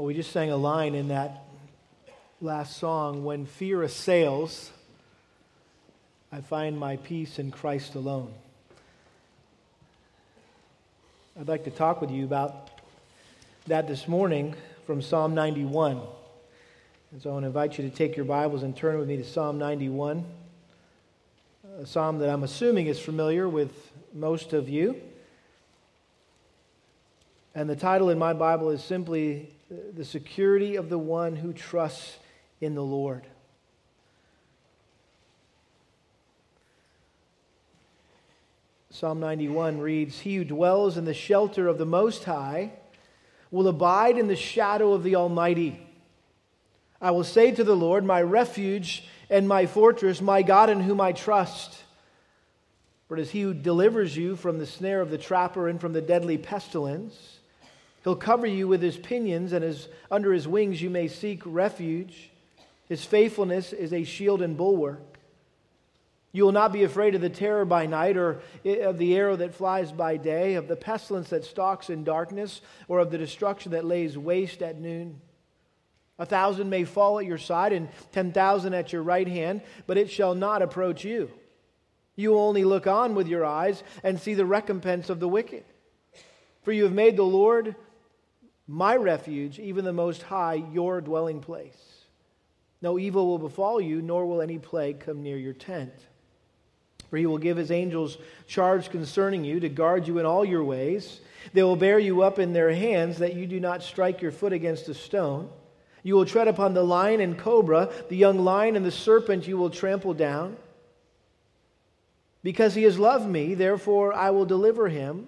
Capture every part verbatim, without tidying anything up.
Well, we just sang a line in that last song, when fear assails, I find my peace in Christ alone. I'd like to talk with you about that this morning from Psalm ninety-one. And so I want to invite you to take your Bibles and turn with me to Psalm ninety-one, a psalm that I'm assuming is familiar with most of you. And the title in my Bible is simply, The Security of the One Who Trusts in the Lord. Psalm ninety-one reads, He who dwells in the shelter of the Most High will abide in the shadow of the Almighty. I will say to the Lord, my refuge and my fortress, my God in whom I trust. For it is He who delivers you from the snare of the trapper and from the deadly pestilence. He'll cover you with His pinions, and his, under His wings you may seek refuge. His faithfulness is a shield and bulwark. You will not be afraid of the terror by night, or of the arrow that flies by day, of the pestilence that stalks in darkness, or of the destruction that lays waste at noon. A thousand may fall at your side, and ten thousand at your right hand, but it shall not approach you. You will only look on with your eyes and see the recompense of the wicked. For you have made the Lord my refuge, even the Most High, your dwelling place. No evil will befall you, nor will any plague come near your tent. For He will give His angels charge concerning you to guard you in all your ways. They will bear you up in their hands that you do not strike your foot against a stone. You will tread upon the lion and cobra, the young lion and the serpent you will trample down. Because he has loved me, therefore I will deliver him.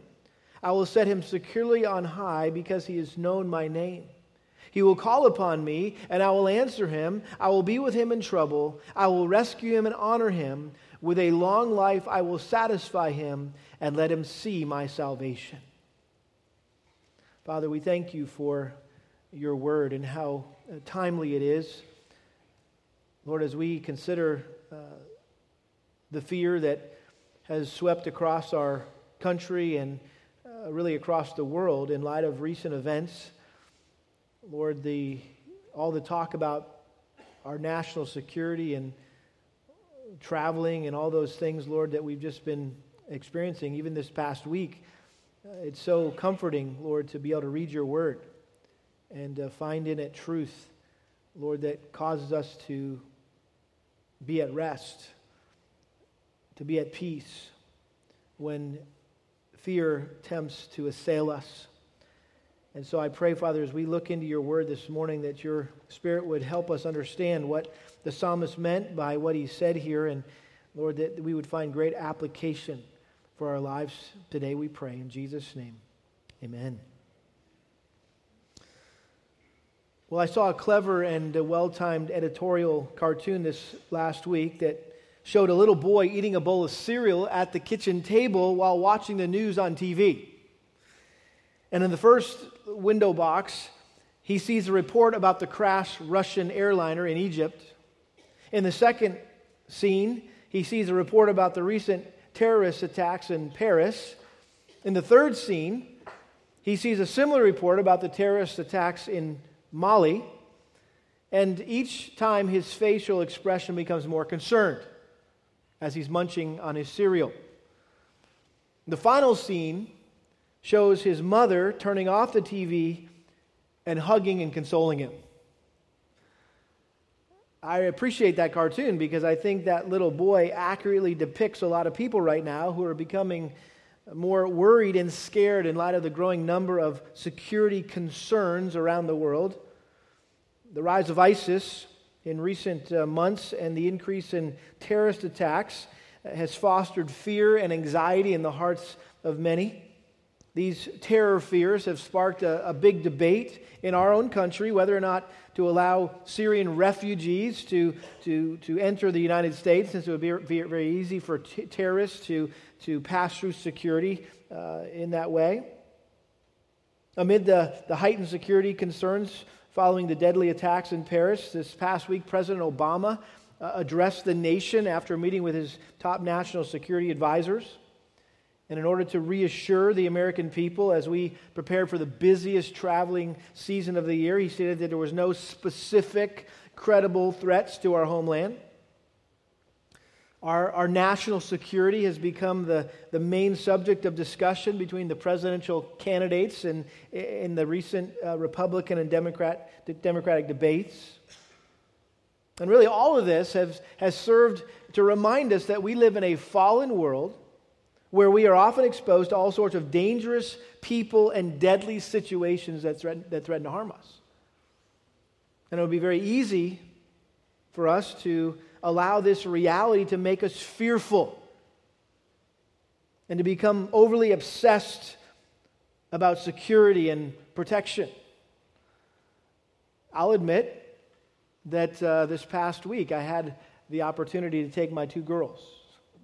I will set him securely on high because he has known my name. He will call upon me, and I will answer him. I will be with him in trouble. I will rescue him and honor him. With a long life I will satisfy him and let him see my salvation. Father, we thank you for your word and how timely it is. Lord, as we consider uh, the fear that has swept across our country and uh, really across the world in light of recent events, Lord, the all the talk about our national security and traveling and all those things, Lord, that we've just been experiencing, even this past week, uh, it's so comforting, Lord, to be able to read your word and uh, find in it truth, Lord, that causes us to be at rest, to be at peace when fear tempts to assail us. And so I pray, Father, as we look into your word this morning, that your Spirit would help us understand what the psalmist meant by what he said here. And Lord, that we would find great application for our lives today, we pray. In Jesus' name, amen. Well, I saw a clever and well-timed editorial cartoon this last week that showed a little boy eating a bowl of cereal at the kitchen table while watching the news on T V. And in the first window box, he sees a report about the crashed Russian airliner in Egypt. In the second scene, he sees a report about the recent terrorist attacks in Paris. In the third scene, he sees a similar report about the terrorist attacks in Mali. And each time his facial expression becomes more concerned as he's munching on his cereal. The final scene shows his mother turning off the T V and hugging and consoling him. I appreciate that cartoon because I think that little boy accurately depicts a lot of people right now who are becoming more worried and scared in light of the growing number of security concerns around the world. The rise of ISIS in recent months and the increase in terrorist attacks has fostered fear and anxiety in the hearts of many. These terror fears have sparked a, a big debate in our own country whether or not to allow Syrian refugees to, to, to enter the United States, since it would be very easy for t- terrorists to, to pass through security uh, in that way. Amid the, the heightened security concerns following the deadly attacks in Paris, this past week President Obama uh, addressed the nation after meeting with his top national security advisors. And in order to reassure the American people as we prepared for the busiest traveling season of the year, he stated that there was no specific credible threats to our homeland. Our, our national security has become the, the main subject of discussion between the presidential candidates in, in the recent uh, Republican and Democrat, Democratic debates. And really all of this has, has served to remind us that we live in a fallen world where we are often exposed to all sorts of dangerous people and deadly situations that threaten, that threaten to harm us. And it would be very easy for us to allow this reality to make us fearful and to become overly obsessed about security and protection. I'll admit that uh, this past week I had the opportunity to take my two girls,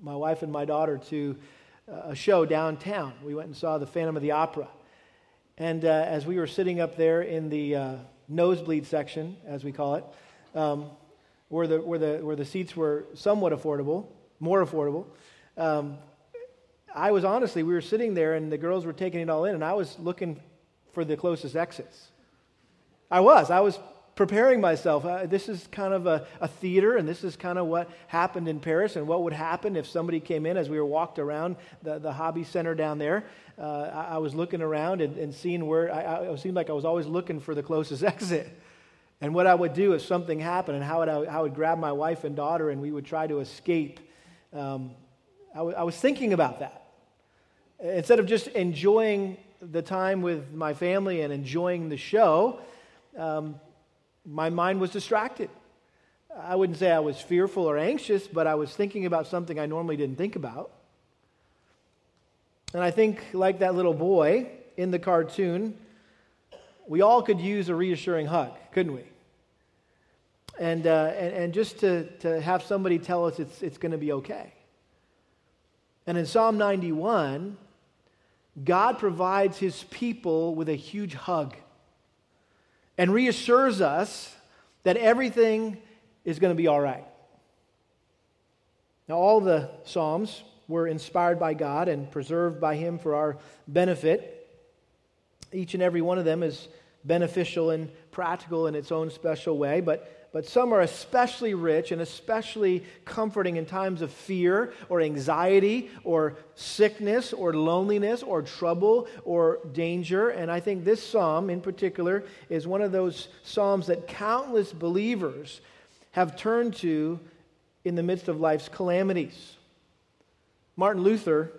my wife and my daughter, to uh, a show downtown. We went and saw the Phantom of the Opera. And uh, as we were sitting up there in the uh, nosebleed section, as we call it, um, Where the where the where the seats were somewhat affordable, more affordable. Um, I was honestly, we were sitting there, and the girls were taking it all in, and I was looking for the closest exits. I was, I was preparing myself. Uh, this is kind of a, a theater, and this is kind of what happened in Paris, and what would happen if somebody came in as we were walked around the, the hobby center down there. Uh, I, I was looking around and, and seeing where I, I it seemed like I was always looking for the closest exit. And what I would do if something happened, and how would I, how would grab my wife and daughter, and we would try to escape. Um, I, w- I was thinking about that. Instead of just enjoying the time with my family and enjoying the show, um, my mind was distracted. I wouldn't say I was fearful or anxious, but I was thinking about something I normally didn't think about. And I think, like that little boy in the cartoon, we all could use a reassuring hug, couldn't we? And uh, and, and just to, to have somebody tell us it's it's going to be okay. And in Psalm ninety-one, God provides his people with a huge hug and reassures us that everything is going to be all right. Now, all the Psalms were inspired by God and preserved by him for our benefit. Each and every one of them is beneficial and practical in its own special way, but but some are especially rich and especially comforting in times of fear or anxiety or sickness or loneliness or trouble or danger. And I think this psalm in particular is one of those psalms that countless believers have turned to in the midst of life's calamities. Martin Luther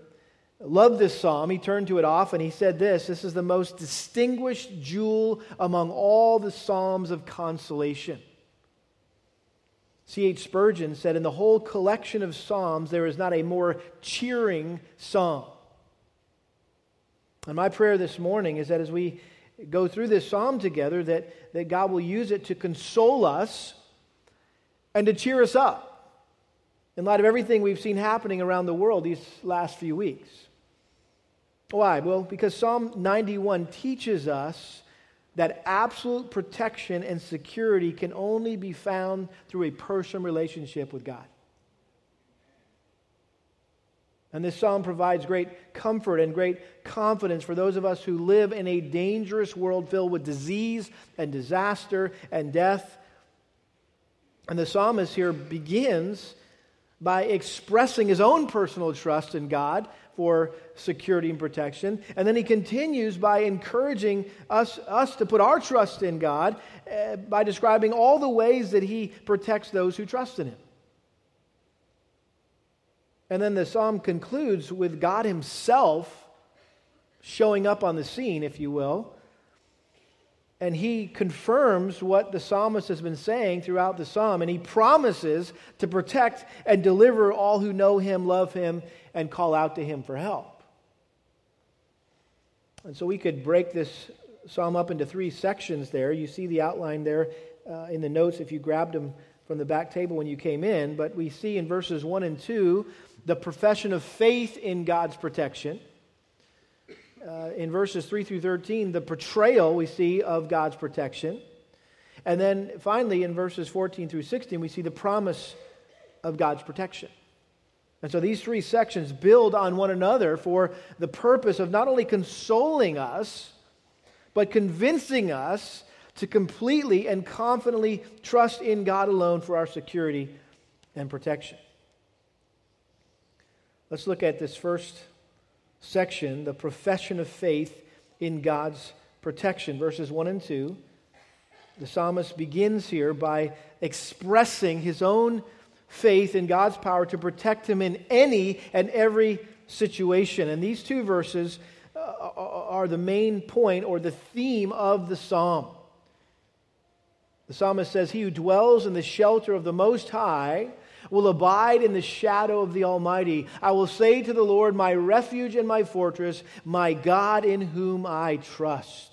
loved this psalm. He turned to it often. He said this, this is the most distinguished jewel among all the psalms of consolation. C H Spurgeon said, in the whole collection of psalms, there is not a more cheering psalm. And my prayer this morning is that as we go through this psalm together, that, that God will use it to console us and to cheer us up in light of everything we've seen happening around the world these last few weeks. Why? Well, because Psalm ninety-one teaches us that absolute protection and security can only be found through a personal relationship with God. And this psalm provides great comfort and great confidence for those of us who live in a dangerous world filled with disease and disaster and death. And the psalmist here begins by expressing his own personal trust in God for security and protection. And then he continues by encouraging us, us to put our trust in God uh, by describing all the ways that he protects those who trust in him. And then the psalm concludes with God himself showing up on the scene, if you will. And he confirms what the psalmist has been saying throughout the psalm, and he promises to protect and deliver all who know him, love him, and call out to him for help. And so we could break this psalm up into three sections there. You see the outline there uh, in the notes if you grabbed them from the back table when you came in. But we see in verses one and two the profession of faith in God's protection. Uh, in verses three through thirteen, the portrayal we see of God's protection. And then finally, in verses fourteen through sixteen, we see the promise of God's protection. And so these three sections build on one another for the purpose of not only consoling us, but convincing us to completely and confidently trust in God alone for our security and protection. Let's look at this first section, the profession of faith in God's protection. Verses one and two, the psalmist begins here by expressing his own faith in God's power to protect him in any and every situation. And these two verses are the main point or the theme of the psalm. The psalmist says, "He who dwells in the shelter of the Most High will abide in the shadow of the Almighty. I will say to the Lord, my refuge and my fortress, my God in whom I trust."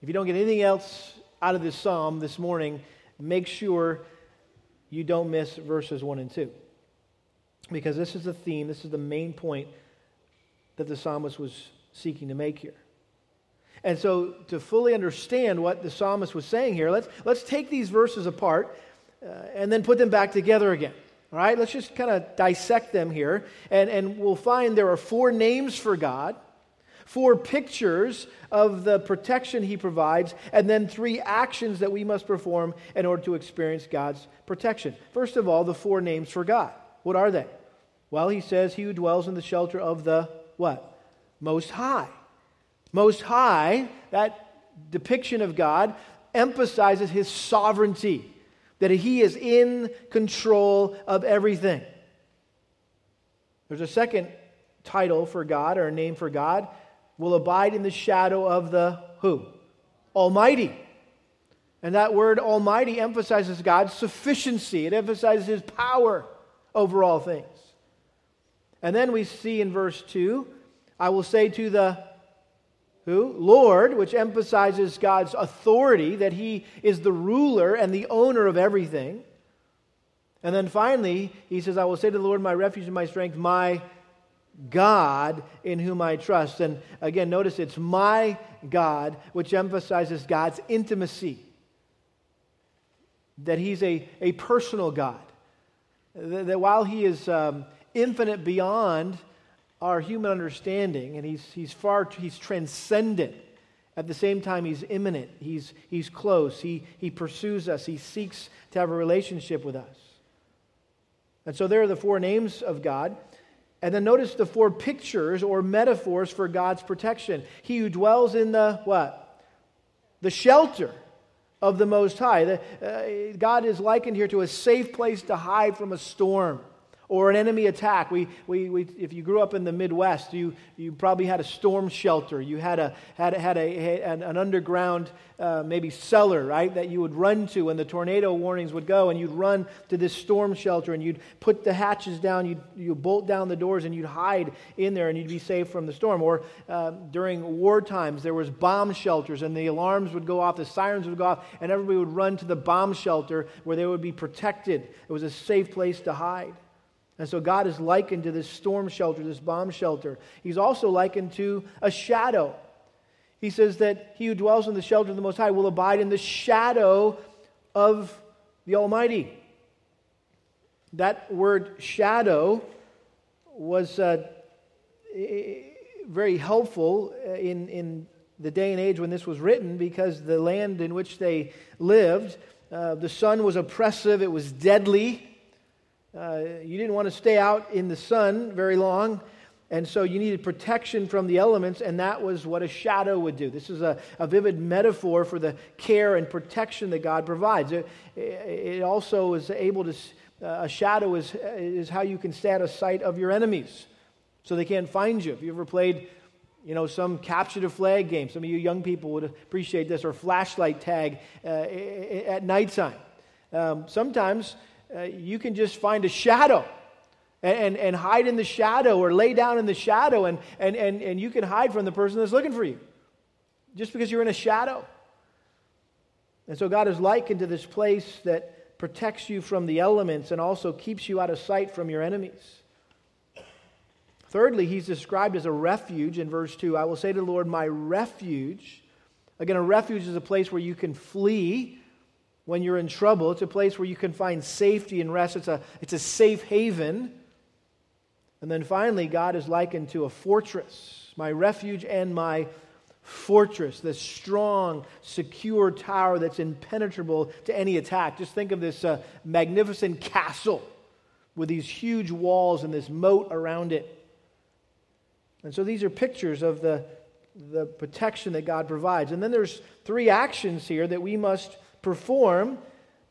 If you don't get anything else out of this psalm this morning, make sure you don't miss verses one and two. Because this is the theme, this is the main point that the psalmist was seeking to make here. And so to fully understand what the psalmist was saying here, let's, let's take these verses apart uh, and then put them back together again. All right, let's just kind of dissect them here. And, and we'll find there are four names for God, four pictures of the protection he provides, and then three actions that we must perform in order to experience God's protection. First of all, the four names for God. What are they? Well, he says, "He who dwells in the shelter of the," what? "Most High." Most High, that depiction of God, emphasizes his sovereignty, that he is in control of everything. There's a second title for God, or a name for God, will abide in the shadow of the who? Almighty. And that word Almighty emphasizes God's sufficiency. It emphasizes his power over all things. And then we see in verse two, "I will say to the" who? "Lord," which emphasizes God's authority, that he is the ruler and the owner of everything. And then finally, he says, "I will say to the Lord, my refuge and my strength, my God in whom I trust." And again, notice it's "my God," which emphasizes God's intimacy, that he's a, a personal God, that, that while he is um, infinite beyond our human understanding, and he's he's far he's transcendent, at the same time he's imminent, he's he's close, he he pursues us, he seeks to have a relationship with us. And so there are the four names of God. And then notice the four pictures or metaphors for God's protection. He who dwells in the, what? The shelter of the Most High. The, uh, God is likened here to a safe place to hide from a storm or an enemy attack. We, we, we, if you grew up in the Midwest, you, you probably had a storm shelter. You had a had had a, a an, an underground uh, maybe cellar, right, that you would run to when the tornado warnings would go, and you'd run to this storm shelter, and you'd put the hatches down, you'd you bolt down the doors, and you'd hide in there, and you'd be safe from the storm. Or uh, during war times, there was bomb shelters, and the alarms would go off, the sirens would go off, and everybody would run to the bomb shelter where they would be protected. It was a safe place to hide. And so God is likened to this storm shelter, this bomb shelter. He's also likened to a shadow. He says that he who dwells in the shelter of the Most High will abide in the shadow of the Almighty. That word shadow was uh, very helpful in, in the day and age when this was written, because the land in which they lived, uh, the sun was oppressive, it was deadly. Uh, you didn't want to stay out in the sun very long, and so you needed protection from the elements, and that was what a shadow would do. This is a, a vivid metaphor for the care and protection that God provides. It, it also is able to, uh, a shadow is, is how you can stay out of sight of your enemies, so they can't find you. If you ever played, you know, some capture the flag game, some of you young people would appreciate this, or flashlight tag uh, at nighttime. Um, sometimes... Uh, you can just find a shadow and, and, and hide in the shadow, or lay down in the shadow, and, and, and, and you can hide from the person that's looking for you just because you're in a shadow. And so God is likened to this place that protects you from the elements and also keeps you out of sight from your enemies. Thirdly, he's described as a refuge in verse two. "I will say to the Lord, my refuge." Again, a refuge is a place where you can flee when you're in trouble. It's a place where you can find safety and rest. It's a, it's a safe haven. And then finally, God is likened to a fortress, my refuge and my fortress, this strong, secure tower that's impenetrable to any attack. Just think of this uh, magnificent castle with these huge walls and this moat around it. And so these are pictures of the, the protection that God provides. And then there's three actions here that we must perform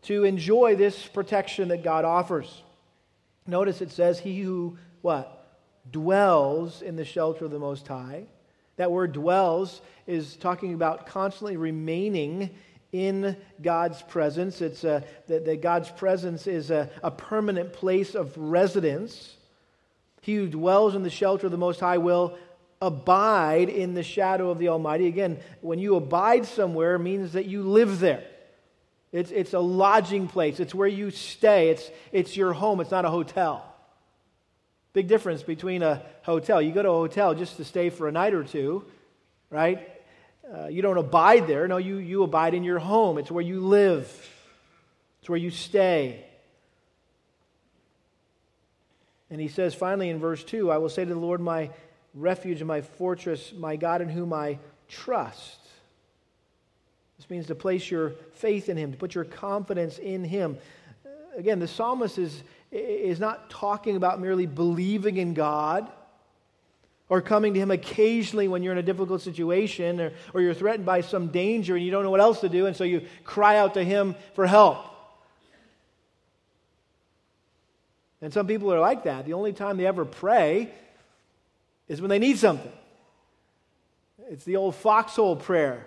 to enjoy this protection that God offers. Notice it says, he who, what? Dwells in the shelter of the Most High. That word dwells is talking about constantly remaining in God's presence. It's a, that, that God's presence is a, a permanent place of residence. He who dwells in the shelter of the Most High will abide in the shadow of the Almighty. Again, when you abide somewhere, it means that you live there. It's, it's a lodging place. It's where you stay. It's, it's your home. It's not a hotel. Big difference between a hotel. You go to a hotel just to stay for a night or two, right? Uh, you don't abide there. No, you, you abide in your home. It's where you live. It's where you stay. And he says finally in verse two, I will say to the Lord, my refuge and my fortress, my God in whom I trust. This means to place your faith in him, to put your confidence in him. Again, the psalmist is... is not talking about merely believing in God or coming to him occasionally when you're in a difficult situation or, or you're threatened by some danger and you don't know what else to do, and so you cry out to him for help. And some people are like that. The only time they ever pray is when they need something. It's the old foxhole prayer.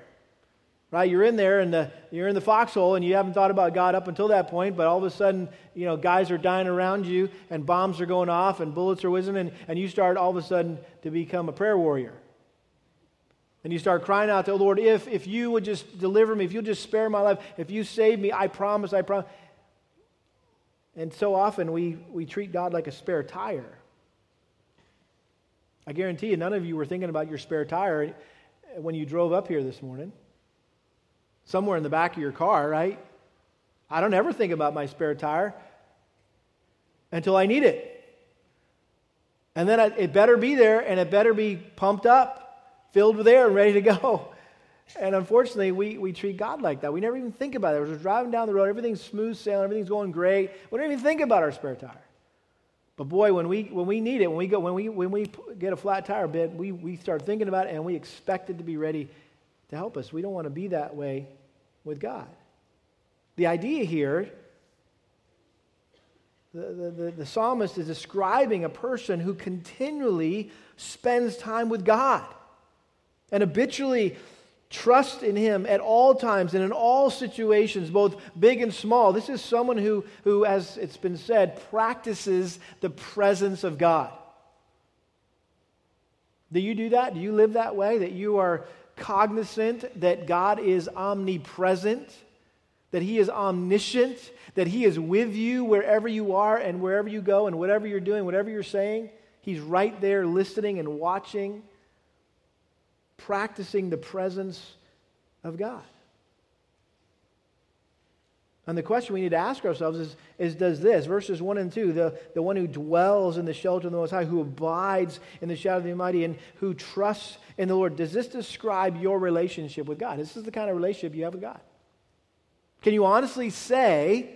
Right, you're in there and the, you're in the foxhole and you haven't thought about God up until that point, but all of a sudden, you know, guys are dying around you and bombs are going off and bullets are whizzing and, and you start all of a sudden to become a prayer warrior. And you start crying out to, oh, Lord, if, if you would just deliver me, if you'll just spare my life, if you save me, I promise, I promise. And so often we, we treat God like a spare tire. I guarantee you none of you were thinking about your spare tire when you drove up here this morning. Somewhere in the back of your car, right? I don't ever think about my spare tire until I need it. And then I, it better be there, and it better be pumped up, filled with air, and ready to go. And unfortunately, we, we treat God like that. We never even think about it. We're driving down the road, everything's smooth sailing, everything's going great. We don't even think about our spare tire. But boy, when we when we need it, when we go, when we when we get a flat tire bit, we, we start thinking about it, and we expect it to be ready to help us. We don't want to be that way with God. The idea here, the, the, the psalmist is describing a person who continually spends time with God and habitually trusts in him at all times and in all situations, both big and small. This is someone who, who, as it's been said, practices the presence of God. Do you do that? Do you live that way? That you are cognizant that God is omnipresent, that he is omniscient, that he is with you wherever you are and wherever you go and whatever you're doing, whatever you're saying, he's right there listening and watching, practicing the presence of God. And the question we need to ask ourselves is, is does this, verses one and two, the, the one who dwells in the shelter of the Most High, who abides in the shadow of the Almighty, and who trusts in the Lord, does this describe your relationship with God? This is the kind of relationship you have with God. Can you honestly say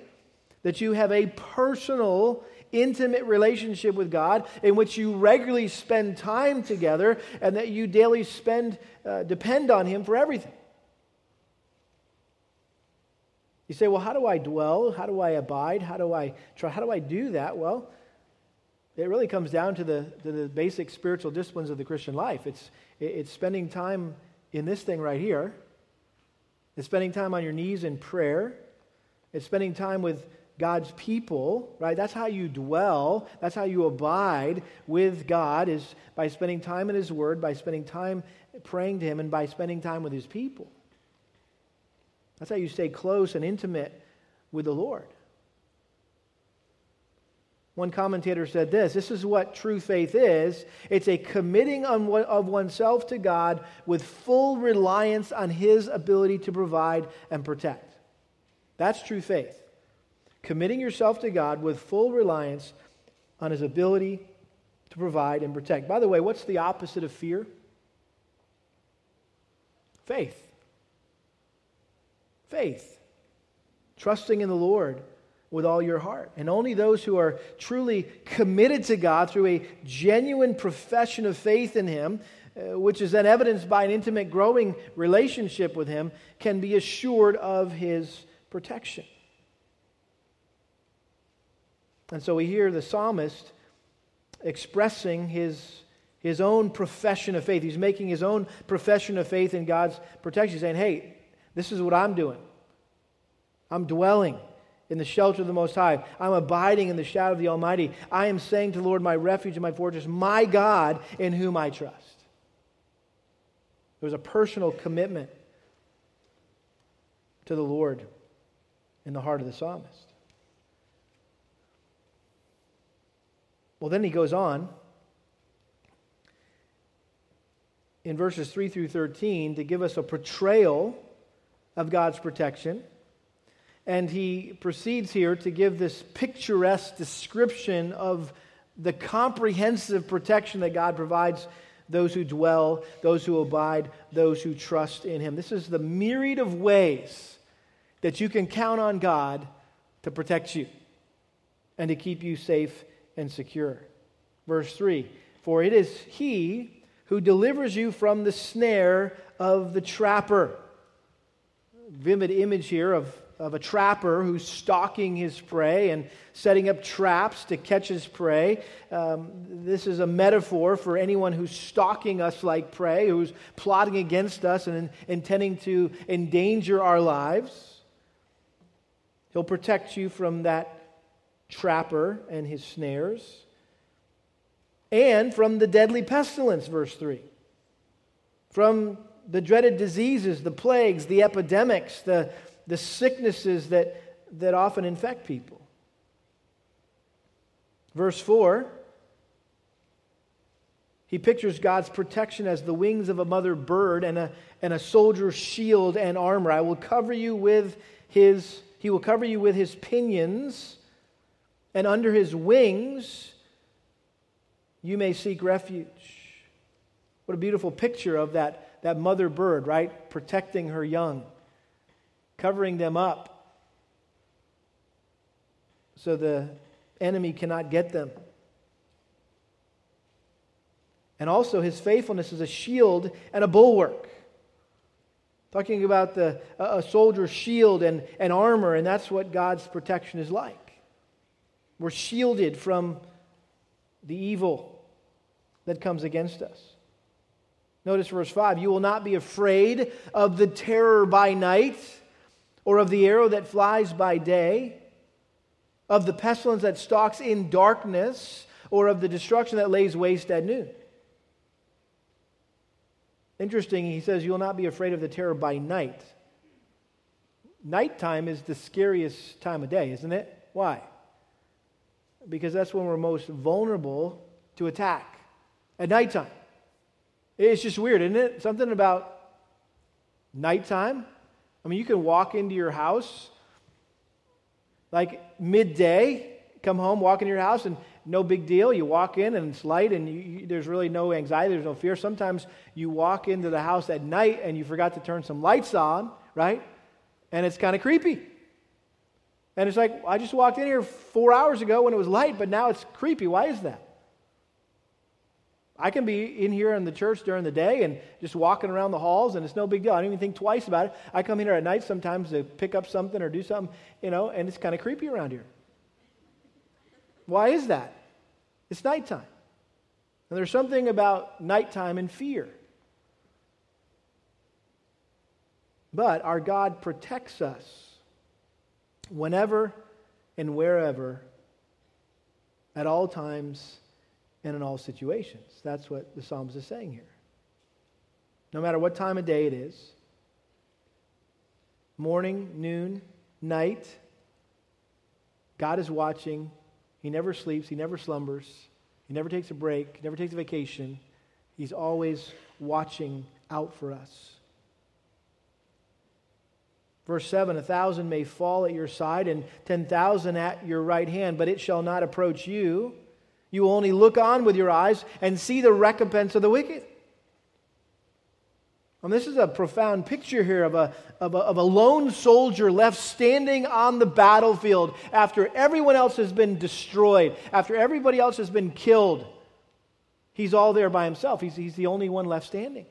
that you have a personal, intimate relationship with God in which you regularly spend time together and that you daily spend, uh, depend on him for everything? You say, well, how do I dwell? How do I abide? How do I try? How do I do that? Well, it really comes down to the, to the basic spiritual disciplines of the Christian life. It's, it's spending time in this thing right here. It's spending time on your knees in prayer. It's spending time with God's people, right? That's how you dwell. That's how you abide with God, is by spending time in his word, by spending time praying to him, and by spending time with his people. That's how you stay close and intimate with the Lord. One commentator said this, this is what true faith is. It's a committing of oneself to God with full reliance on his ability to provide and protect. That's true faith. Committing yourself to God with full reliance on His ability to provide and protect. By the way, what's the opposite of fear? Faith. Faith. Trusting in the Lord with all your heart. And only those who are truly committed to God through a genuine profession of faith in Him, uh, which is then evidenced by an intimate growing relationship with Him, can be assured of His protection. And so we hear the psalmist expressing his, his own profession of faith. He's making his own profession of faith in God's protection. He's saying, hey, this is what I'm doing. I'm dwelling in the shelter of the Most High. I'm abiding in the shadow of the Almighty. I am saying to the Lord, my refuge and my fortress, my God in whom I trust. There was a personal commitment to the Lord in the heart of the psalmist. Well, then he goes on in verses three through thirteen to give us a portrayal of God's protection. And he proceeds here to give this picturesque description of the comprehensive protection that God provides those who dwell, those who abide, those who trust in Him. This is the myriad of ways that you can count on God to protect you and to keep you safe and secure. Verse three, for it is He who delivers you from the snare of the trapper. Vivid image here of, of a trapper who's stalking his prey and setting up traps to catch his prey. Um, this is a metaphor for anyone who's stalking us like prey, who's plotting against us and in, intending to endanger our lives. He'll protect you from that trapper and his snares, and from the deadly pestilence, verse three, from the dreaded diseases, the plagues, the epidemics, the, the sicknesses that, that often infect people. Verse four, he pictures God's protection as the wings of a mother bird and a, and a soldier's shield and armor. I will cover you with his, he will cover you with his pinions, and under his wings, you may seek refuge. What a beautiful picture of that, that mother bird, right? Protecting her young, covering them up so the enemy cannot get them. And also his faithfulness is a shield and a bulwark. Talking about the, a soldier's shield and, and armor, and that's what God's protection is like. We're shielded from the evil that comes against us. Notice verse five, you will not be afraid of the terror by night, or of the arrow that flies by day, of the pestilence that stalks in darkness, or of the destruction that lays waste at noon. Interesting, he says you will not be afraid of the terror by night. Nighttime is the scariest time of day, isn't it? Why? Because that's when we're most vulnerable to attack, at nighttime. It's just weird, isn't it? Something about nighttime. I mean, you can walk into your house, like midday, come home, walk into your house, and no big deal. You walk in, and it's light, and you, you, there's really no anxiety, there's no fear. Sometimes you walk into the house at night, and you forgot to turn some lights on, right? And it's kind of creepy. And it's like, I just walked in here four hours ago when it was light, but now it's creepy. Why is that? I can be in here in the church during the day and just walking around the halls, and it's no big deal. I don't even think twice about it. I come in here at night sometimes to pick up something or do something, you know, and it's kind of creepy around here. Why is that? It's nighttime. And there's something about nighttime and fear. But our God protects us whenever and wherever, at all times and in all situations. That's what the psalmist is saying here. No matter what time of day it is, morning, noon, night, God is watching. He never sleeps. He never slumbers. He never takes a break. He never takes a vacation. He's always watching out for us. Verse seven, a thousand may fall at your side and ten thousand at your right hand, but it shall not approach you. You will only look on with your eyes and see the recompense of the wicked. And this is a profound picture here of a, of a, of a lone soldier left standing on the battlefield after everyone else has been destroyed, after everybody else has been killed. He's all there by himself. He's, he's the only one left standing.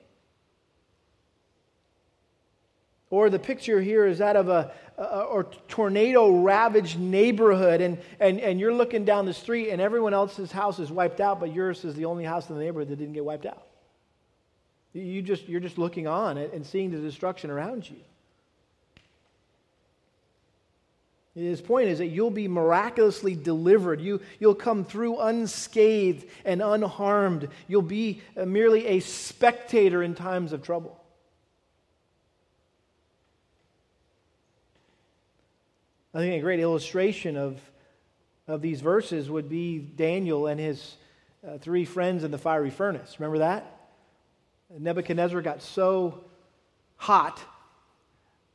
Or the picture here is that of a, a, a tornado-ravaged neighborhood, and, and, and you're looking down the street and everyone else's house is wiped out, but yours is the only house in the neighborhood that didn't get wiped out. You just, you're just looking on and seeing the destruction around you. His point is that you'll be miraculously delivered. You, you'll come through unscathed and unharmed. You'll be merely a spectator in times of trouble. I think a great illustration of, of these verses would be Daniel and his uh, three friends in the fiery furnace. Remember that? Nebuchadnezzar got so hot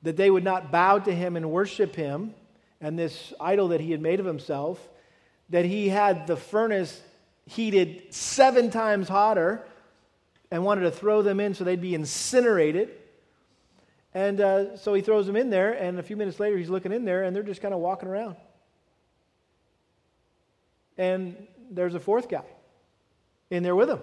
that they would not bow to him and worship him and this idol that he had made of himself, that he had the furnace heated seven times hotter and wanted to throw them in so they'd be incinerated. And uh, so he throws them in there, and a few minutes later he's looking in there and they're just kind of walking around. And there's a fourth guy in there with him.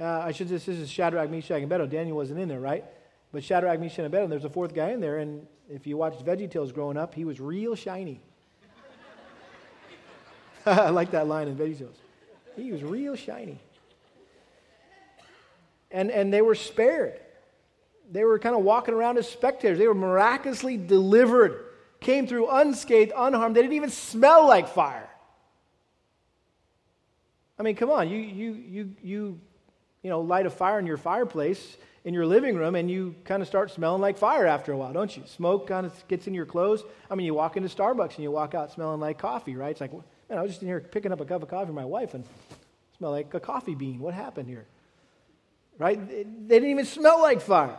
Uh, I should just, this is Shadrach, Meshach, and Abednego. Daniel wasn't in there, right? But Shadrach, Meshach, and Abednego, there's a fourth guy in there, and if you watched VeggieTales growing up, he was real shiny. I like that line in VeggieTales. He was real shiny. And, and they were spared. They were kind of walking around as spectators. They were miraculously delivered, came through unscathed, unharmed. They didn't even smell like fire. I mean, come on, you, you, you, you, You know, light a fire in your fireplace, in your living room, and you kind of start smelling like fire after a while, don't you? Smoke kind of gets in your clothes. I mean, you walk into Starbucks and you walk out smelling like coffee, right? It's like, man, I was just in here picking up a cup of coffee for my wife and smell like a coffee bean. What happened here? Right? They didn't even smell like fire.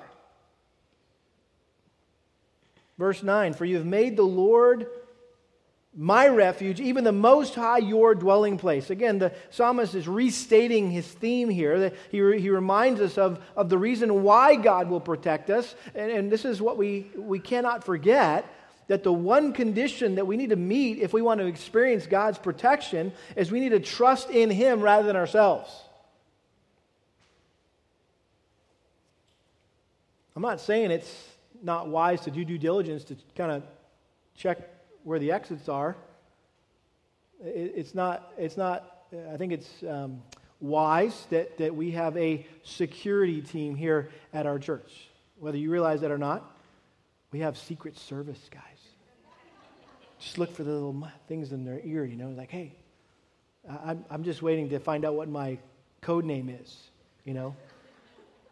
Verse nine, for you have made the Lord my refuge, even the Most High, your dwelling place. Again, the psalmist is restating his theme here. That he, he reminds us of, of the reason why God will protect us. And, and this is what we, we cannot forget, that the one condition that we need to meet if we want to experience God's protection is we need to trust in Him rather than ourselves. I'm not saying it's not wise to do due diligence to kind of check where the exits are. It's not, it's not, I think it's um, wise that, that we have a security team here at our church. Whether you realize that or not, we have Secret Service guys. Just look for the little things in their ear, you know, like, hey, I'm, I'm just waiting to find out what my code name is, you know.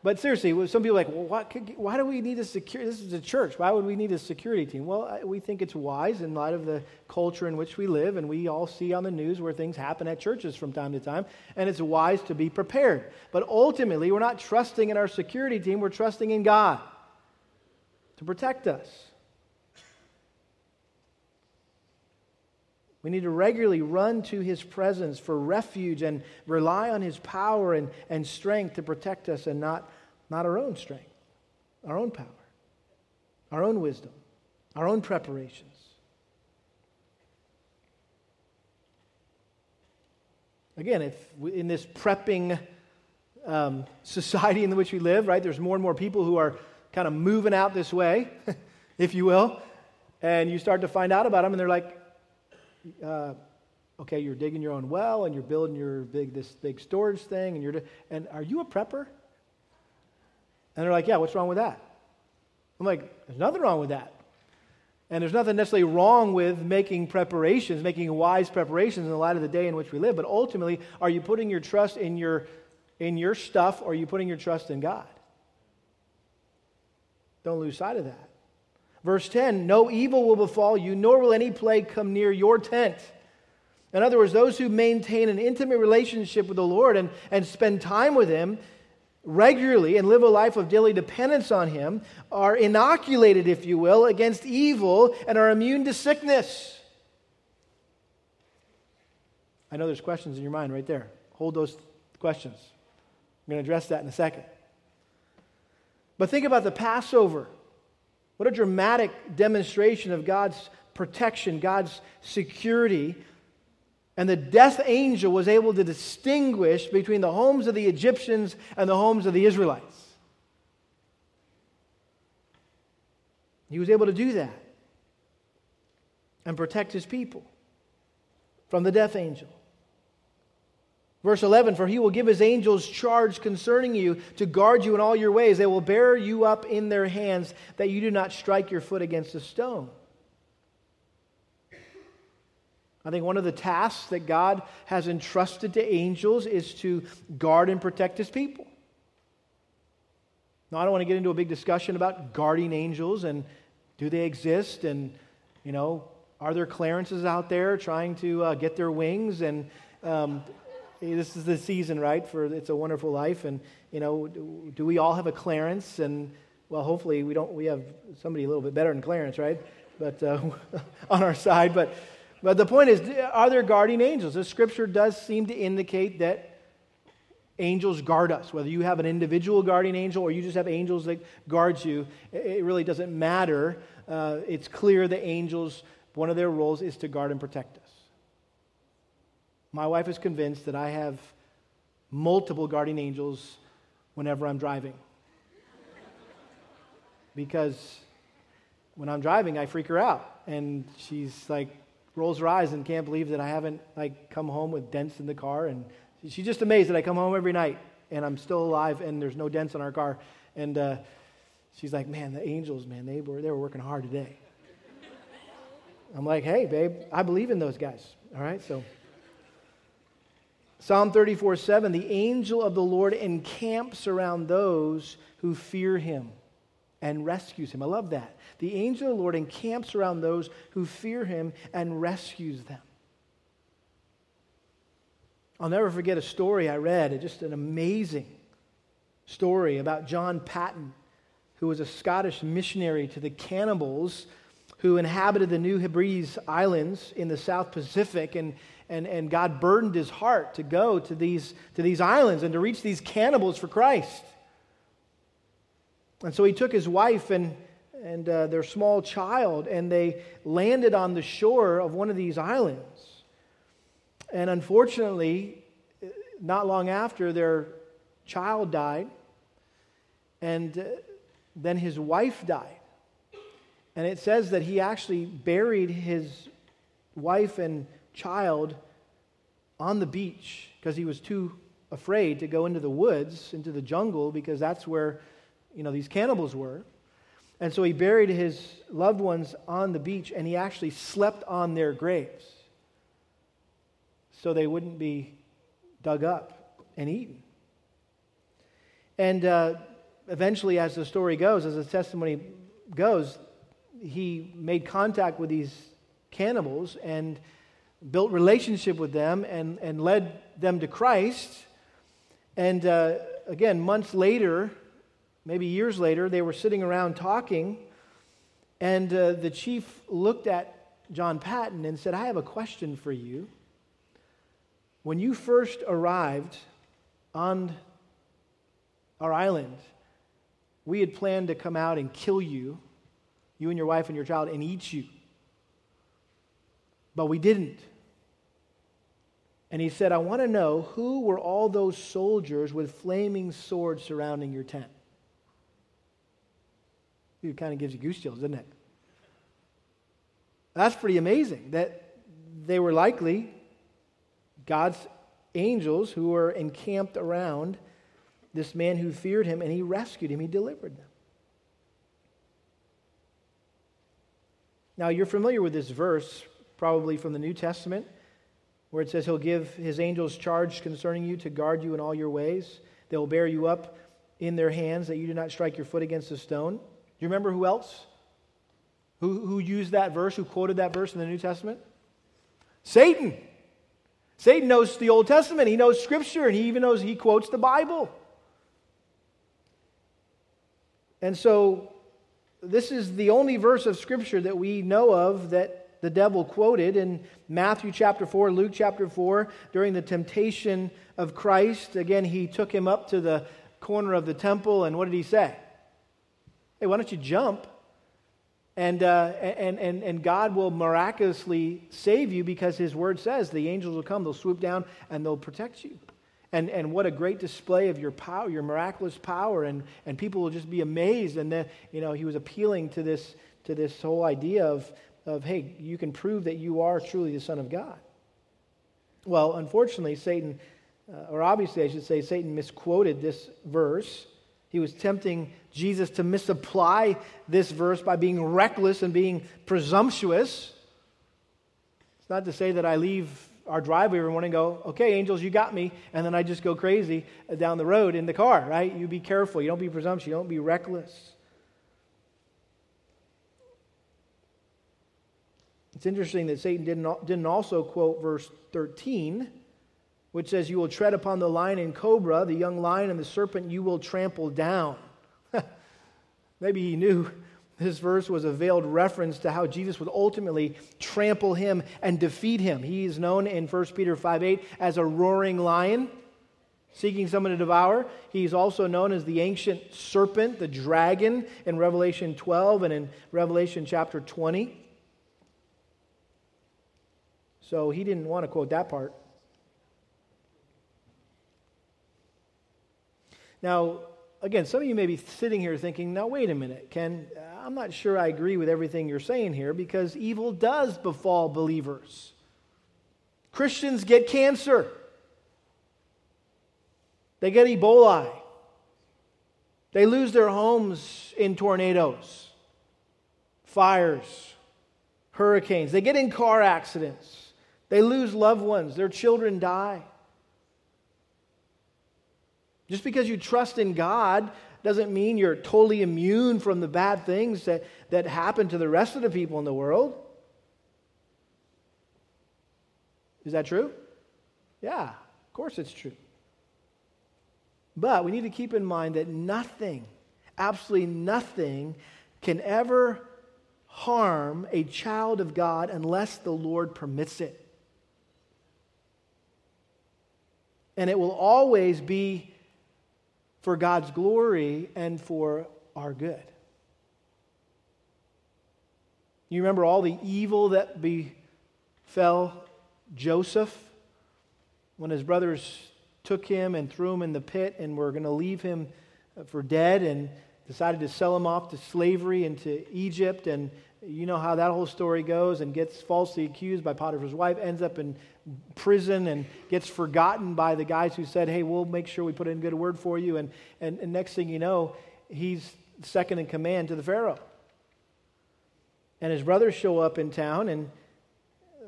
But seriously, some people are like, well, what could, why do we need a security? This is a church. Why would we need a security team? Well, we think it's wise in light of the culture in which we live, and we all see on the news where things happen at churches from time to time, and it's wise to be prepared. But ultimately, we're not trusting in our security team. We're trusting in God to protect us. We need to regularly run to His presence for refuge and rely on His power and, and strength to protect us, and not, not our own strength, our own power, our own wisdom, our own preparations. Again, if we, in this prepping um, society in which we live, right, there's more and more people who are kind of moving out this way, if you will, and you start to find out about them, and they're like, Uh, okay, you're digging your own well, and you're building your big this big storage thing, and you're and are you a prepper? And they're like, yeah, what's wrong with that? I'm like, there's nothing wrong with that, and there's nothing necessarily wrong with making preparations, making wise preparations in the light of the day in which we live. But ultimately, are you putting your trust in your in your stuff, or are you putting your trust in God? Don't lose sight of that. Verse ten, no evil will befall you, nor will any plague come near your tent. In other words, those who maintain an intimate relationship with the Lord and, and spend time with Him regularly and live a life of daily dependence on Him are inoculated, if you will, against evil and are immune to sickness. I know there's questions in your mind right there. Hold those questions. I'm going to address that in a second. But think about the Passover. What a dramatic demonstration of God's protection, God's security. And the death angel was able to distinguish between the homes of the Egyptians and the homes of the Israelites. He was able to do that and protect his people from the death angel. Verse eleven, for he will give his angels charge concerning you to guard you in all your ways. They will bear you up in their hands that you do not strike your foot against a stone. I think one of the tasks that God has entrusted to angels is to guard and protect his people. Now, I don't want to get into a big discussion about guardian angels and do they exist and, you know, are there Clarences out there trying to uh, get their wings and... Um, This is the season, right, for It's a Wonderful Life, and, you know, do we all have a Clarence? And, well, hopefully we don't, we have somebody a little bit better than Clarence, right, but uh, on our side, but but the point is, are there guardian angels? The Scripture does seem to indicate that angels guard us. Whether you have an individual guardian angel or you just have angels that guard you, it really doesn't matter. Uh, it's clear that angels, one of their roles is to guard and protect us. My wife is convinced that I have multiple guardian angels whenever I'm driving. Because when I'm driving, I freak her out. And she's like, rolls her eyes and can't believe that I haven't like come home with dents in the car. And she's just amazed that I come home every night and I'm still alive and there's no dents on our car. And uh, she's like, man, the angels, man, they were, they were working hard today. I'm like, hey, babe, I believe in those guys. All right, so... Psalm thirty-four seven, the angel of the Lord encamps around those who fear him and rescues him. I love that. The angel of the Lord encamps around those who fear him and rescues them. I'll never forget a story I read, just an amazing story about John Patton, who was a Scottish missionary to the cannibals who inhabited the New Hebrides Islands in the South Pacific, and And, and God burdened his heart to go to these, to these islands and to reach these cannibals for Christ. And so he took his wife and, and uh, their small child, and they landed on the shore of one of these islands. And unfortunately, not long after, their child died, and uh, then his wife died. And it says that he actually buried his wife and child on the beach because he was too afraid to go into the woods, into the jungle, because that's where, you know, these cannibals were. And so he buried his loved ones on the beach, and he actually slept on their graves so they wouldn't be dug up and eaten. And uh, eventually, as the story goes, as the testimony goes, he made contact with these cannibals and built relationship with them and, and led them to Christ. And uh, again, months later, maybe years later, they were sitting around talking, and uh, the chief looked at John Patton and said, I have a question for you. When you first arrived on our island, we had planned to come out and kill you, you and your wife and your child, and eat you. But we didn't. And he said, I want to know, who were all those soldiers with flaming swords surrounding your tent? It kind of gives you goose chills, doesn't it? That's pretty amazing that they were likely God's angels who were encamped around this man who feared him, and he rescued him, he delivered them. Now, you're familiar with this verse, probably from the New Testament, where it says he'll give his angels charge concerning you to guard you in all your ways. They will bear you up in their hands that you do not strike your foot against a stone. Do you remember who else? Who, who used that verse, who quoted that verse in the New Testament? Satan. Satan knows the Old Testament. He knows Scripture, and he even knows he quotes the Bible. And so this is the only verse of Scripture that we know of that the devil quoted in Matthew chapter four, Luke chapter four, during the temptation of Christ. Again, he took him up to the corner of the temple, and what did he say? Hey, why don't you jump? And uh, and and and God will miraculously save you, because His Word says the angels will come, they'll swoop down, and they'll protect you. And and what a great display of your power, your miraculous power, and and people will just be amazed. And then, you know, he was appealing to this to this whole idea of of hey, you can prove that you are truly the Son of God. Well, unfortunately, Satan, uh, or obviously, I should say, Satan misquoted this verse. He was tempting Jesus to misapply this verse by being reckless and being presumptuous. It's not to say that I leave our driveway every morning and go, okay, angels, you got me, and then I just go crazy down the road in the car, right? You be careful. You don't be presumptuous. You don't be reckless. It's interesting that Satan didn't, didn't also quote verse thirteen, which says, you will tread upon the lion and cobra, the young lion and the serpent you will trample down. Maybe he knew this verse was a veiled reference to how Jesus would ultimately trample him and defeat him. He is known in First Peter five eight as a roaring lion, seeking someone to devour. He's also known as the ancient serpent, the dragon, in Revelation twelve and in Revelation chapter twenty. So he didn't want to quote that part. Now, again, some of you may be sitting here thinking, now, wait a minute, Ken, I'm not sure I agree with everything you're saying here, because evil does befall believers. Christians get cancer. They get Ebola. They lose their homes in tornadoes, fires, hurricanes. They get in car accidents. They lose loved ones. Their children die. Just because you trust in God doesn't mean you're totally immune from the bad things that, that happen to the rest of the people in the world. Is that true? Yeah, of course it's true. But we need to keep in mind that nothing, absolutely nothing, can ever harm a child of God unless the Lord permits it. And it will always be for God's glory and for our good. You remember all the evil that befell Joseph when his brothers took him and threw him in the pit and were going to leave him for dead and decided to sell him off to slavery into Egypt, and you know how that whole story goes, and gets falsely accused by Potiphar's wife, ends up in prison, and gets forgotten by the guys who said, hey, we'll make sure we put in a good word for you. And, and, and next thing you know, he's second in command to the Pharaoh. And his brothers show up in town and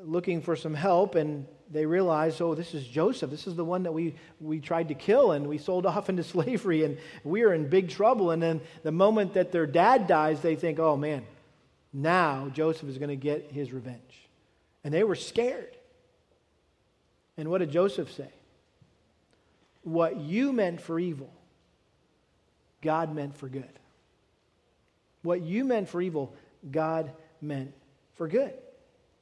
looking for some help, and they realize, oh, this is Joseph. This is the one that we, we tried to kill and we sold off into slavery, and we are in big trouble. And then the moment that their dad dies, they think, oh, man, now Joseph is going to get his revenge. And they were scared. And what did Joseph say? What you meant for evil, God meant for good. What you meant for evil, God meant for good.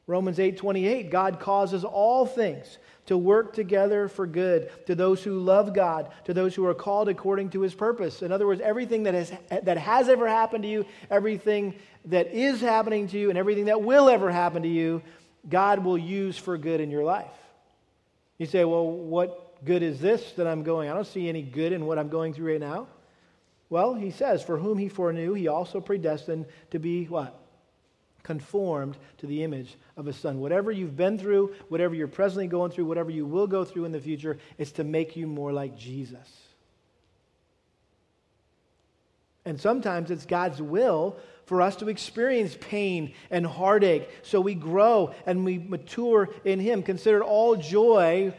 Romans eight twenty-eight, God causes all things to work together for good to those who love God, to those who are called according to His purpose. In other words, everything that has, that has ever happened to you, everything that is happening to you, and everything that will ever happen to you, God will use for good in your life. You say, well, what good is this that I'm going? I don't see any good in what I'm going through right now. Well, He says, for whom He foreknew, He also predestined to be what? Conformed to the image of His Son. Whatever you've been through, whatever you're presently going through, whatever you will go through in the future, is to make you more like Jesus. And sometimes it's God's will for us to experience pain and heartache, so we grow and we mature in Him. Consider all joy,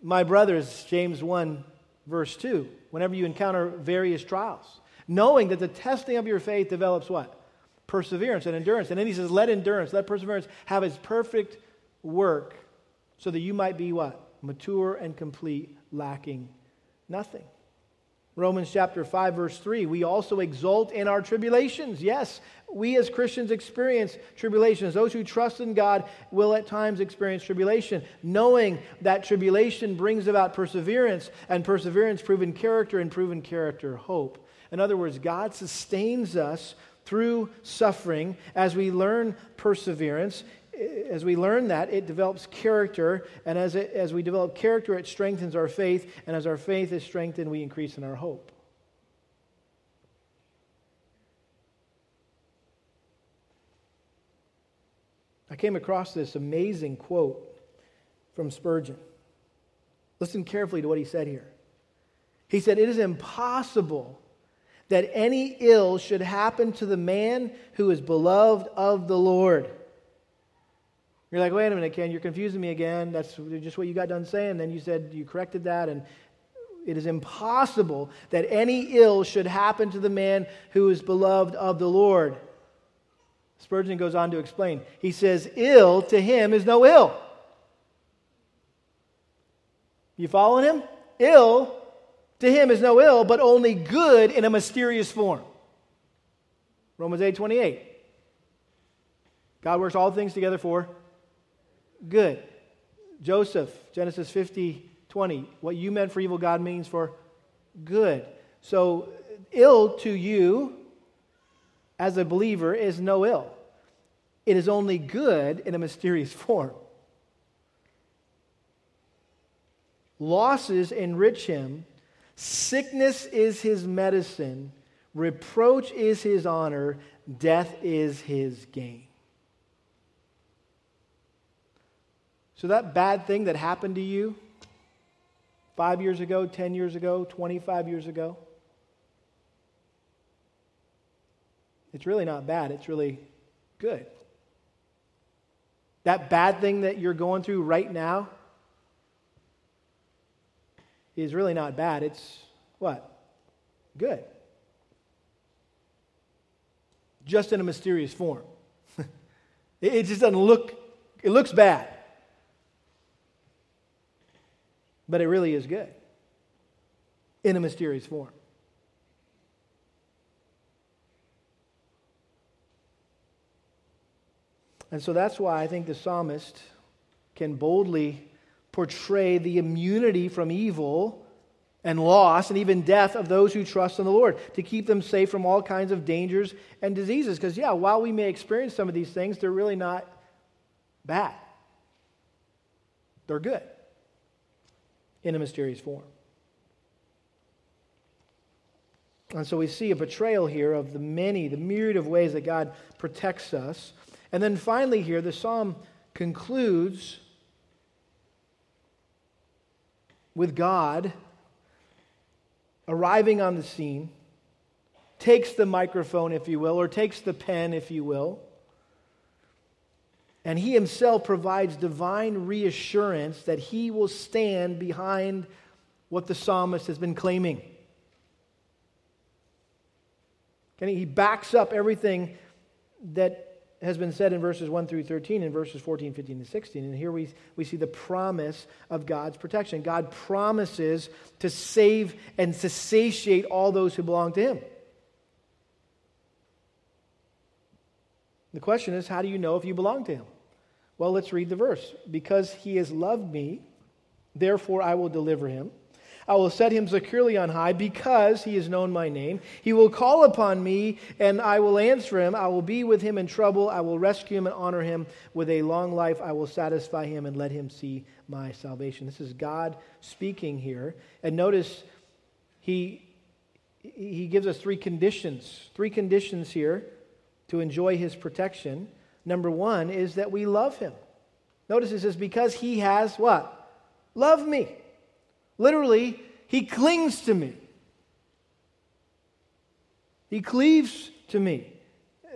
my brothers, James one, verse two, whenever you encounter various trials, knowing that the testing of your faith develops what? Perseverance and endurance. And then he says, let endurance, let perseverance have its perfect work, so that you might be what? Mature and complete, lacking nothing. Romans chapter five, verse three, we also exult in our tribulations. Yes, we as Christians experience tribulations. Those who trust in God will at times experience tribulation, knowing that tribulation brings about perseverance, and perseverance, proven character, and proven character, hope. In other words, God sustains us through suffering. As we learn perseverance, as we learn that, it develops character, and as it, as we develop character, it strengthens our faith, and as our faith is strengthened, we increase in our hope. I came across this amazing quote from Spurgeon. Listen carefully to what he said here. He said, "It is impossible that any ill should happen to the man who is beloved of the Lord." You're like, wait a minute, Ken, you're confusing me again. That's just what you got done saying. Then you said you corrected that. And it is impossible that any ill should happen to the man who is beloved of the Lord. Spurgeon goes on to explain. He says, ill to him is no ill. You following him? Ill to him is no ill, but only good in a mysterious form. Romans eight twenty-eight. God works all things together for good. Joseph, Genesis fifty twenty. What you meant for evil, God means for good. So, ill to you as a believer is no ill. It is only good in a mysterious form. Losses enrich him. Sickness is his medicine. Reproach is his honor. Death is his gain. So that bad thing that happened to you five years ago, ten years ago, twenty-five years ago, it's really not bad. It's really good. That bad thing that you're going through right now is really not bad. It's what? Good. Just in a mysterious form. It just doesn't look, it looks bad. But it really is good in a mysterious form. And so that's why I think the psalmist can boldly portray the immunity from evil and loss and even death of those who trust in the Lord to keep them safe from all kinds of dangers and diseases. Because, yeah, while we may experience some of these things, they're really not bad, they're good. In a mysterious form. And so we see a portrayal here of the many, the myriad of ways that God protects us. And then finally here, the psalm concludes with God arriving on the scene, takes the microphone, if you will, or takes the pen, if you will, and he himself provides divine reassurance that he will stand behind what the psalmist has been claiming. Okay, he backs up everything that has been said in verses one through thirteen and verses fourteen, fifteen, and sixteen. And here we, we see the promise of God's protection. God promises to save and to satiate all those who belong to him. The question is, how do you know if you belong to him? Well, let's read the verse. Because he has loved me, therefore I will deliver him. I will set him securely on high because he has known my name. He will call upon me and I will answer him. I will be with him in trouble. I will rescue him and honor him with a long life. I will satisfy him and let him see my salvation. This is God speaking here. And notice he, he gives us three conditions. Three conditions here to enjoy his protection. Number one is that we love him. Notice it says, because he has what? Loved me. Literally, he clings to me. He cleaves to me.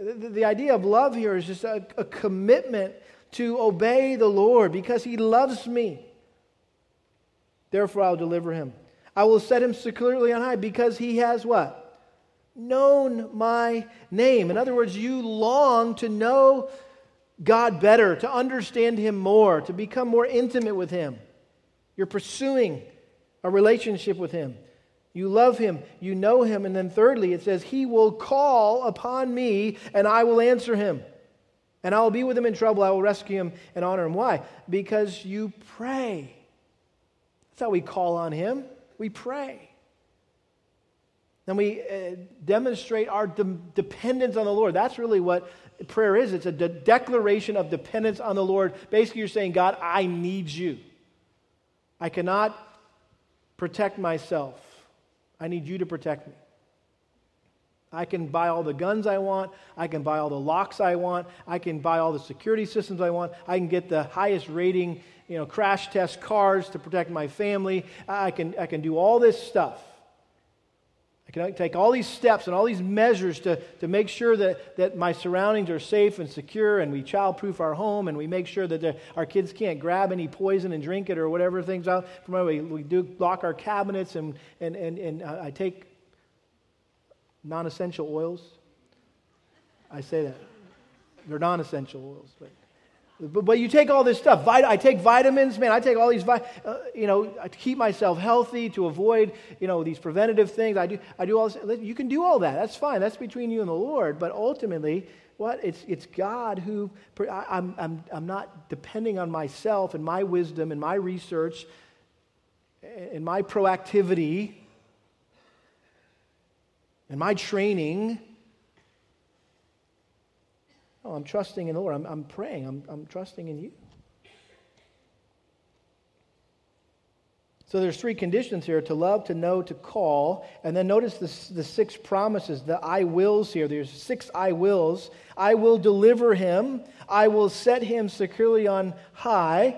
The, the idea of love here is just a, a commitment to obey the Lord because he loves me. Therefore, I'll deliver him. I will set him securely on high because he has what? Known my name. In other words, you long to know God better, to understand him more, to become more intimate with him. You're pursuing a relationship with him. You love him, you know him, and then thirdly, it says, he will call upon me, and I will answer him. And I will be with him in trouble, I will rescue him and honor him. Why? Because you pray. That's how we call on him. We pray. And we uh, demonstrate our de- dependence on the Lord. That's really what prayer is. It's a de- declaration of dependence on the Lord. Basically, you're saying, God, I need you. I cannot protect myself. I need you to protect me. I can buy all the guns I want. I can buy all the locks I want. I can buy all the security systems I want. I can get the highest rating, you know, crash test cars to protect my family. I can, I can do all this stuff. I can take all these steps and all these measures to, to make sure that, that my surroundings are safe and secure, and we childproof our home, and we make sure that the, our kids can't grab any poison and drink it or whatever things out from our way. We do lock our cabinets, and, and, and, and I take non-essential oils. I say that. They're non-essential oils, but... But, but you take all this stuff. Vit- I take vitamins, man. I take all these, vi- uh, you know, to keep myself healthy, to avoid, you know, these preventative things. I do. I do all this. You can do all that. That's fine. That's between you and the Lord. But ultimately, what it's it's God who I, I'm I'm I'm not depending on myself and my wisdom and my research and my proactivity and my training. Oh, I'm trusting in the Lord. I'm, I'm praying. I'm, I'm trusting in you. So there's three conditions here: to love, to know, to call. And then notice the, the six promises, the I wills here. There's six I wills. I will deliver him. I will set him securely on high.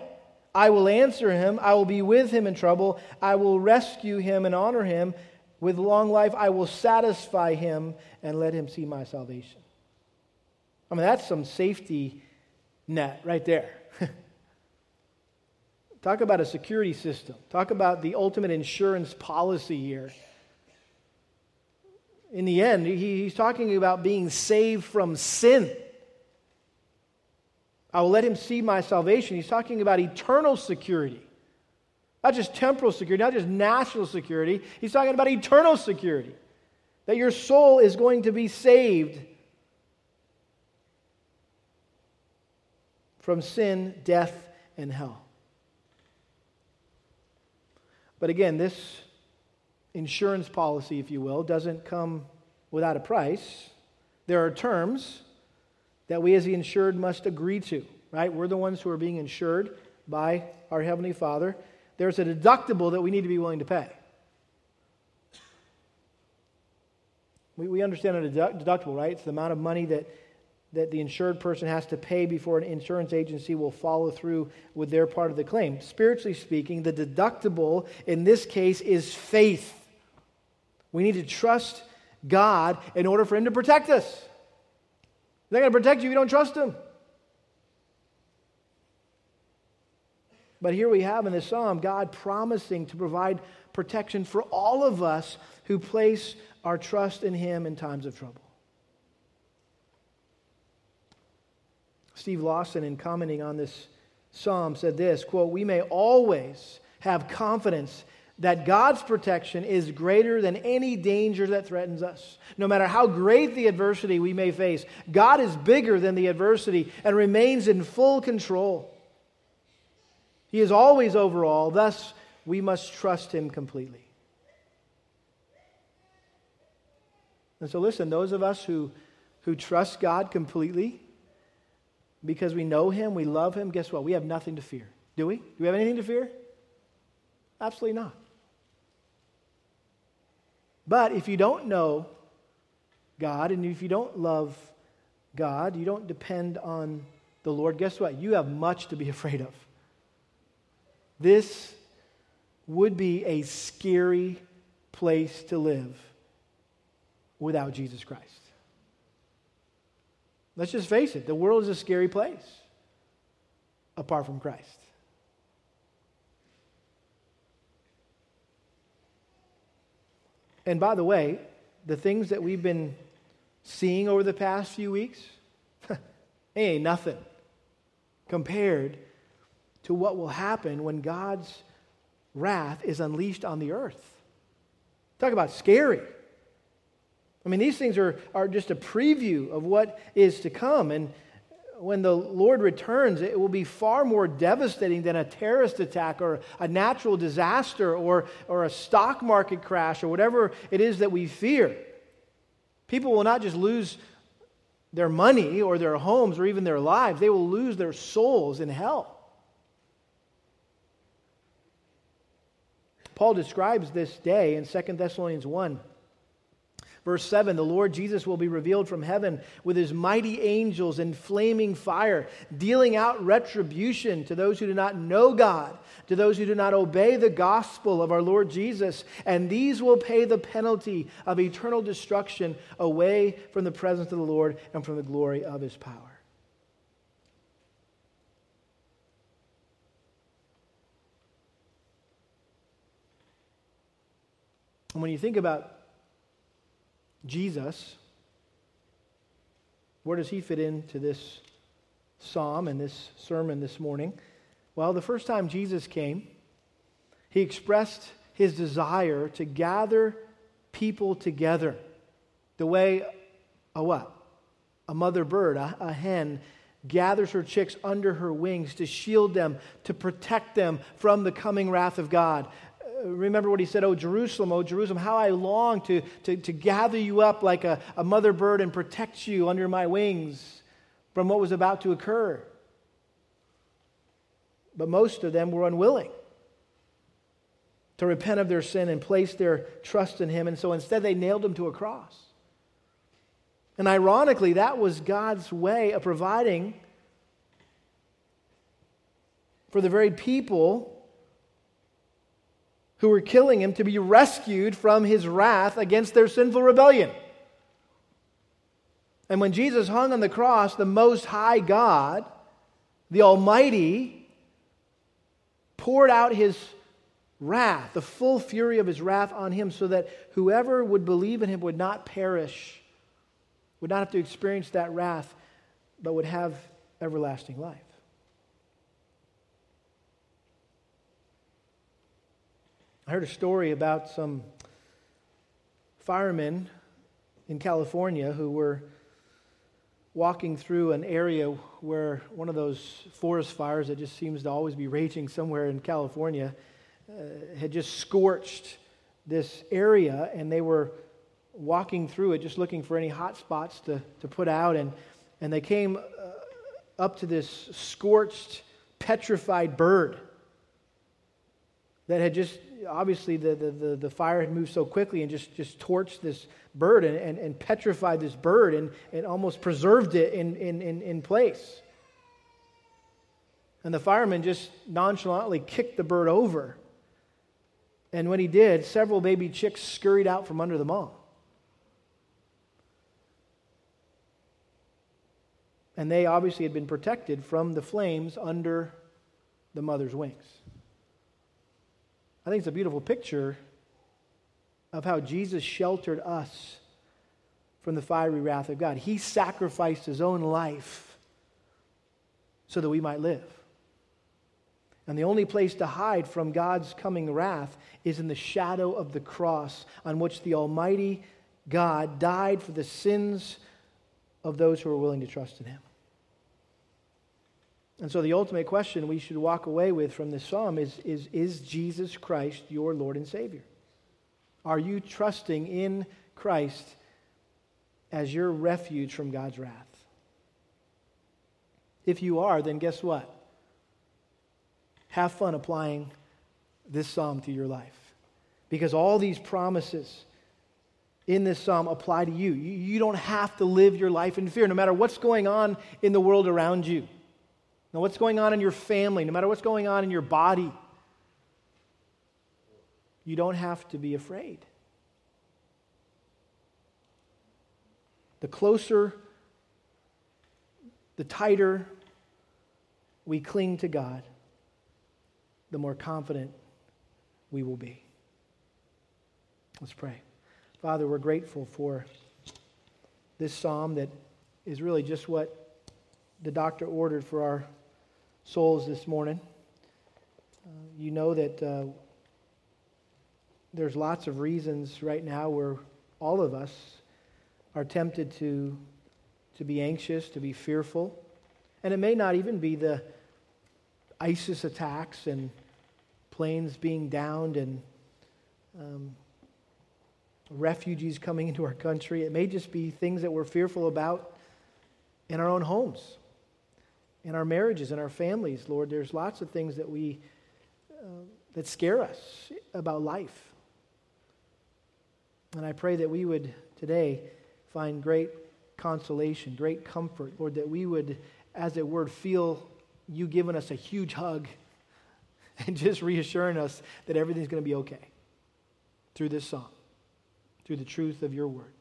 I will answer him. I will be with him in trouble. I will rescue him and honor him. With long life, I will satisfy him and let him see my salvation. I mean, that's some safety net right there. Talk about a security system. Talk about the ultimate insurance policy here. In the end, he, he's talking about being saved from sin. I will let him see my salvation. He's talking about eternal security. Not just temporal security, not just national security. He's talking about eternal security. That your soul is going to be saved from sin, death, and hell. But again, this insurance policy, if you will, doesn't come without a price. There are terms that we as the insured must agree to, right? We're the ones who are being insured by our Heavenly Father. There's a deductible that we need to be willing to pay. We, we understand a deduct, deductible, right? It's the amount of money that that the insured person has to pay before an insurance agency will follow through with their part of the claim. Spiritually speaking, the deductible in this case is faith. We need to trust God in order for him to protect us. He's not going to protect you if you don't trust him. But here we have in the Psalm, God promising to provide protection for all of us who place our trust in him in times of trouble. Steve Lawson, in commenting on this psalm, said this, quote, "We may always have confidence that God's protection is greater than any danger that threatens us. No matter how great the adversity we may face, God is bigger than the adversity and remains in full control. He is always over all, thus we must trust him completely." And so listen, those of us who, who trust God completely, because we know him, we love him, guess what? We have nothing to fear. Do we? Do we have anything to fear? Absolutely not. But if you don't know God, and if you don't love God, you don't depend on the Lord, guess what? You have much to be afraid of. This would be a scary place to live without Jesus Christ. Let's just face it, the world is a scary place apart from Christ. And by the way, the things that we've been seeing over the past few weeks, they ain't nothing compared to what will happen when God's wrath is unleashed on the earth. Talk about scary. I mean, these things are, are just a preview of what is to come. And when the Lord returns, it will be far more devastating than a terrorist attack or a natural disaster or, or a stock market crash or whatever it is that we fear. People will not just lose their money or their homes or even their lives. They will lose their souls in hell. Paul describes this day in Second Thessalonians one. Verse seven, the Lord Jesus will be revealed from heaven with his mighty angels in flaming fire, dealing out retribution to those who do not know God, to those who do not obey the gospel of our Lord Jesus, and these will pay the penalty of eternal destruction away from the presence of the Lord and from the glory of his power. And when you think about Jesus, where does he fit into this psalm and this sermon this morning? Well, the first time Jesus came, he expressed his desire to gather people together the way a what? A mother bird, a, a hen, gathers her chicks under her wings to shield them, to protect them from the coming wrath of God. Remember what he said, "O Jerusalem, O Jerusalem, how I long to, to, to gather you up like a, a mother bird and protect you under my wings from what was about to occur." But most of them were unwilling to repent of their sin and place their trust in him. And so instead they nailed him to a cross. And ironically, that was God's way of providing for the very people who were killing him to be rescued from his wrath against their sinful rebellion. And when Jesus hung on the cross, the Most High God, the Almighty, poured out his wrath, the full fury of his wrath on him, so that whoever would believe in him would not perish, would not have to experience that wrath, but would have everlasting life. I heard a story about some firemen in California who were walking through an area where one of those forest fires that just seems to always be raging somewhere in California uh, had just scorched this area, and they were walking through it just looking for any hot spots to, to put out, and, and they came uh, up to this scorched, petrified bird that had just, obviously the, the, the fire had moved so quickly and just, just torched this bird and, and, and petrified this bird and, and almost preserved it in, in, in, in place. And the fireman just nonchalantly kicked the bird over. And when he did, several baby chicks scurried out from under the mom. And they obviously had been protected from the flames under the mother's wings. I think it's a beautiful picture of how Jesus sheltered us from the fiery wrath of God. He sacrificed his own life so that we might live. And the only place to hide from God's coming wrath is in the shadow of the cross on which the Almighty God died for the sins of those who are willing to trust in him. And so the ultimate question we should walk away with from this psalm is, is, is Jesus Christ your Lord and Savior? Are you trusting in Christ as your refuge from God's wrath? If you are, then guess what? Have fun applying this psalm to your life. Because all these promises in this psalm apply to you. You, you don't have to live your life in fear, no matter what's going on in the world around you. No matter what's going on in your family, no matter what's going on in your body, you don't have to be afraid. The closer, the tighter we cling to God, the more confident we will be. Let's pray. Father, we're grateful for this psalm that is really just what the doctor ordered for our souls this morning. Uh, you know that uh, there's lots of reasons right now where all of us are tempted to to be anxious, to be fearful. And it may not even be the ISIS attacks and planes being downed and um, refugees coming into our country. It may just be things that we're fearful about in our own homes, in our marriages, in our families. Lord, there's lots of things that we uh, that scare us about life. And I pray that we would today find great consolation, great comfort, Lord, that we would, as it were, feel you giving us a huge hug and just reassuring us that everything's going to be okay through this song, through the truth of your word.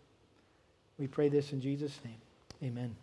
We pray this in Jesus' name. Amen.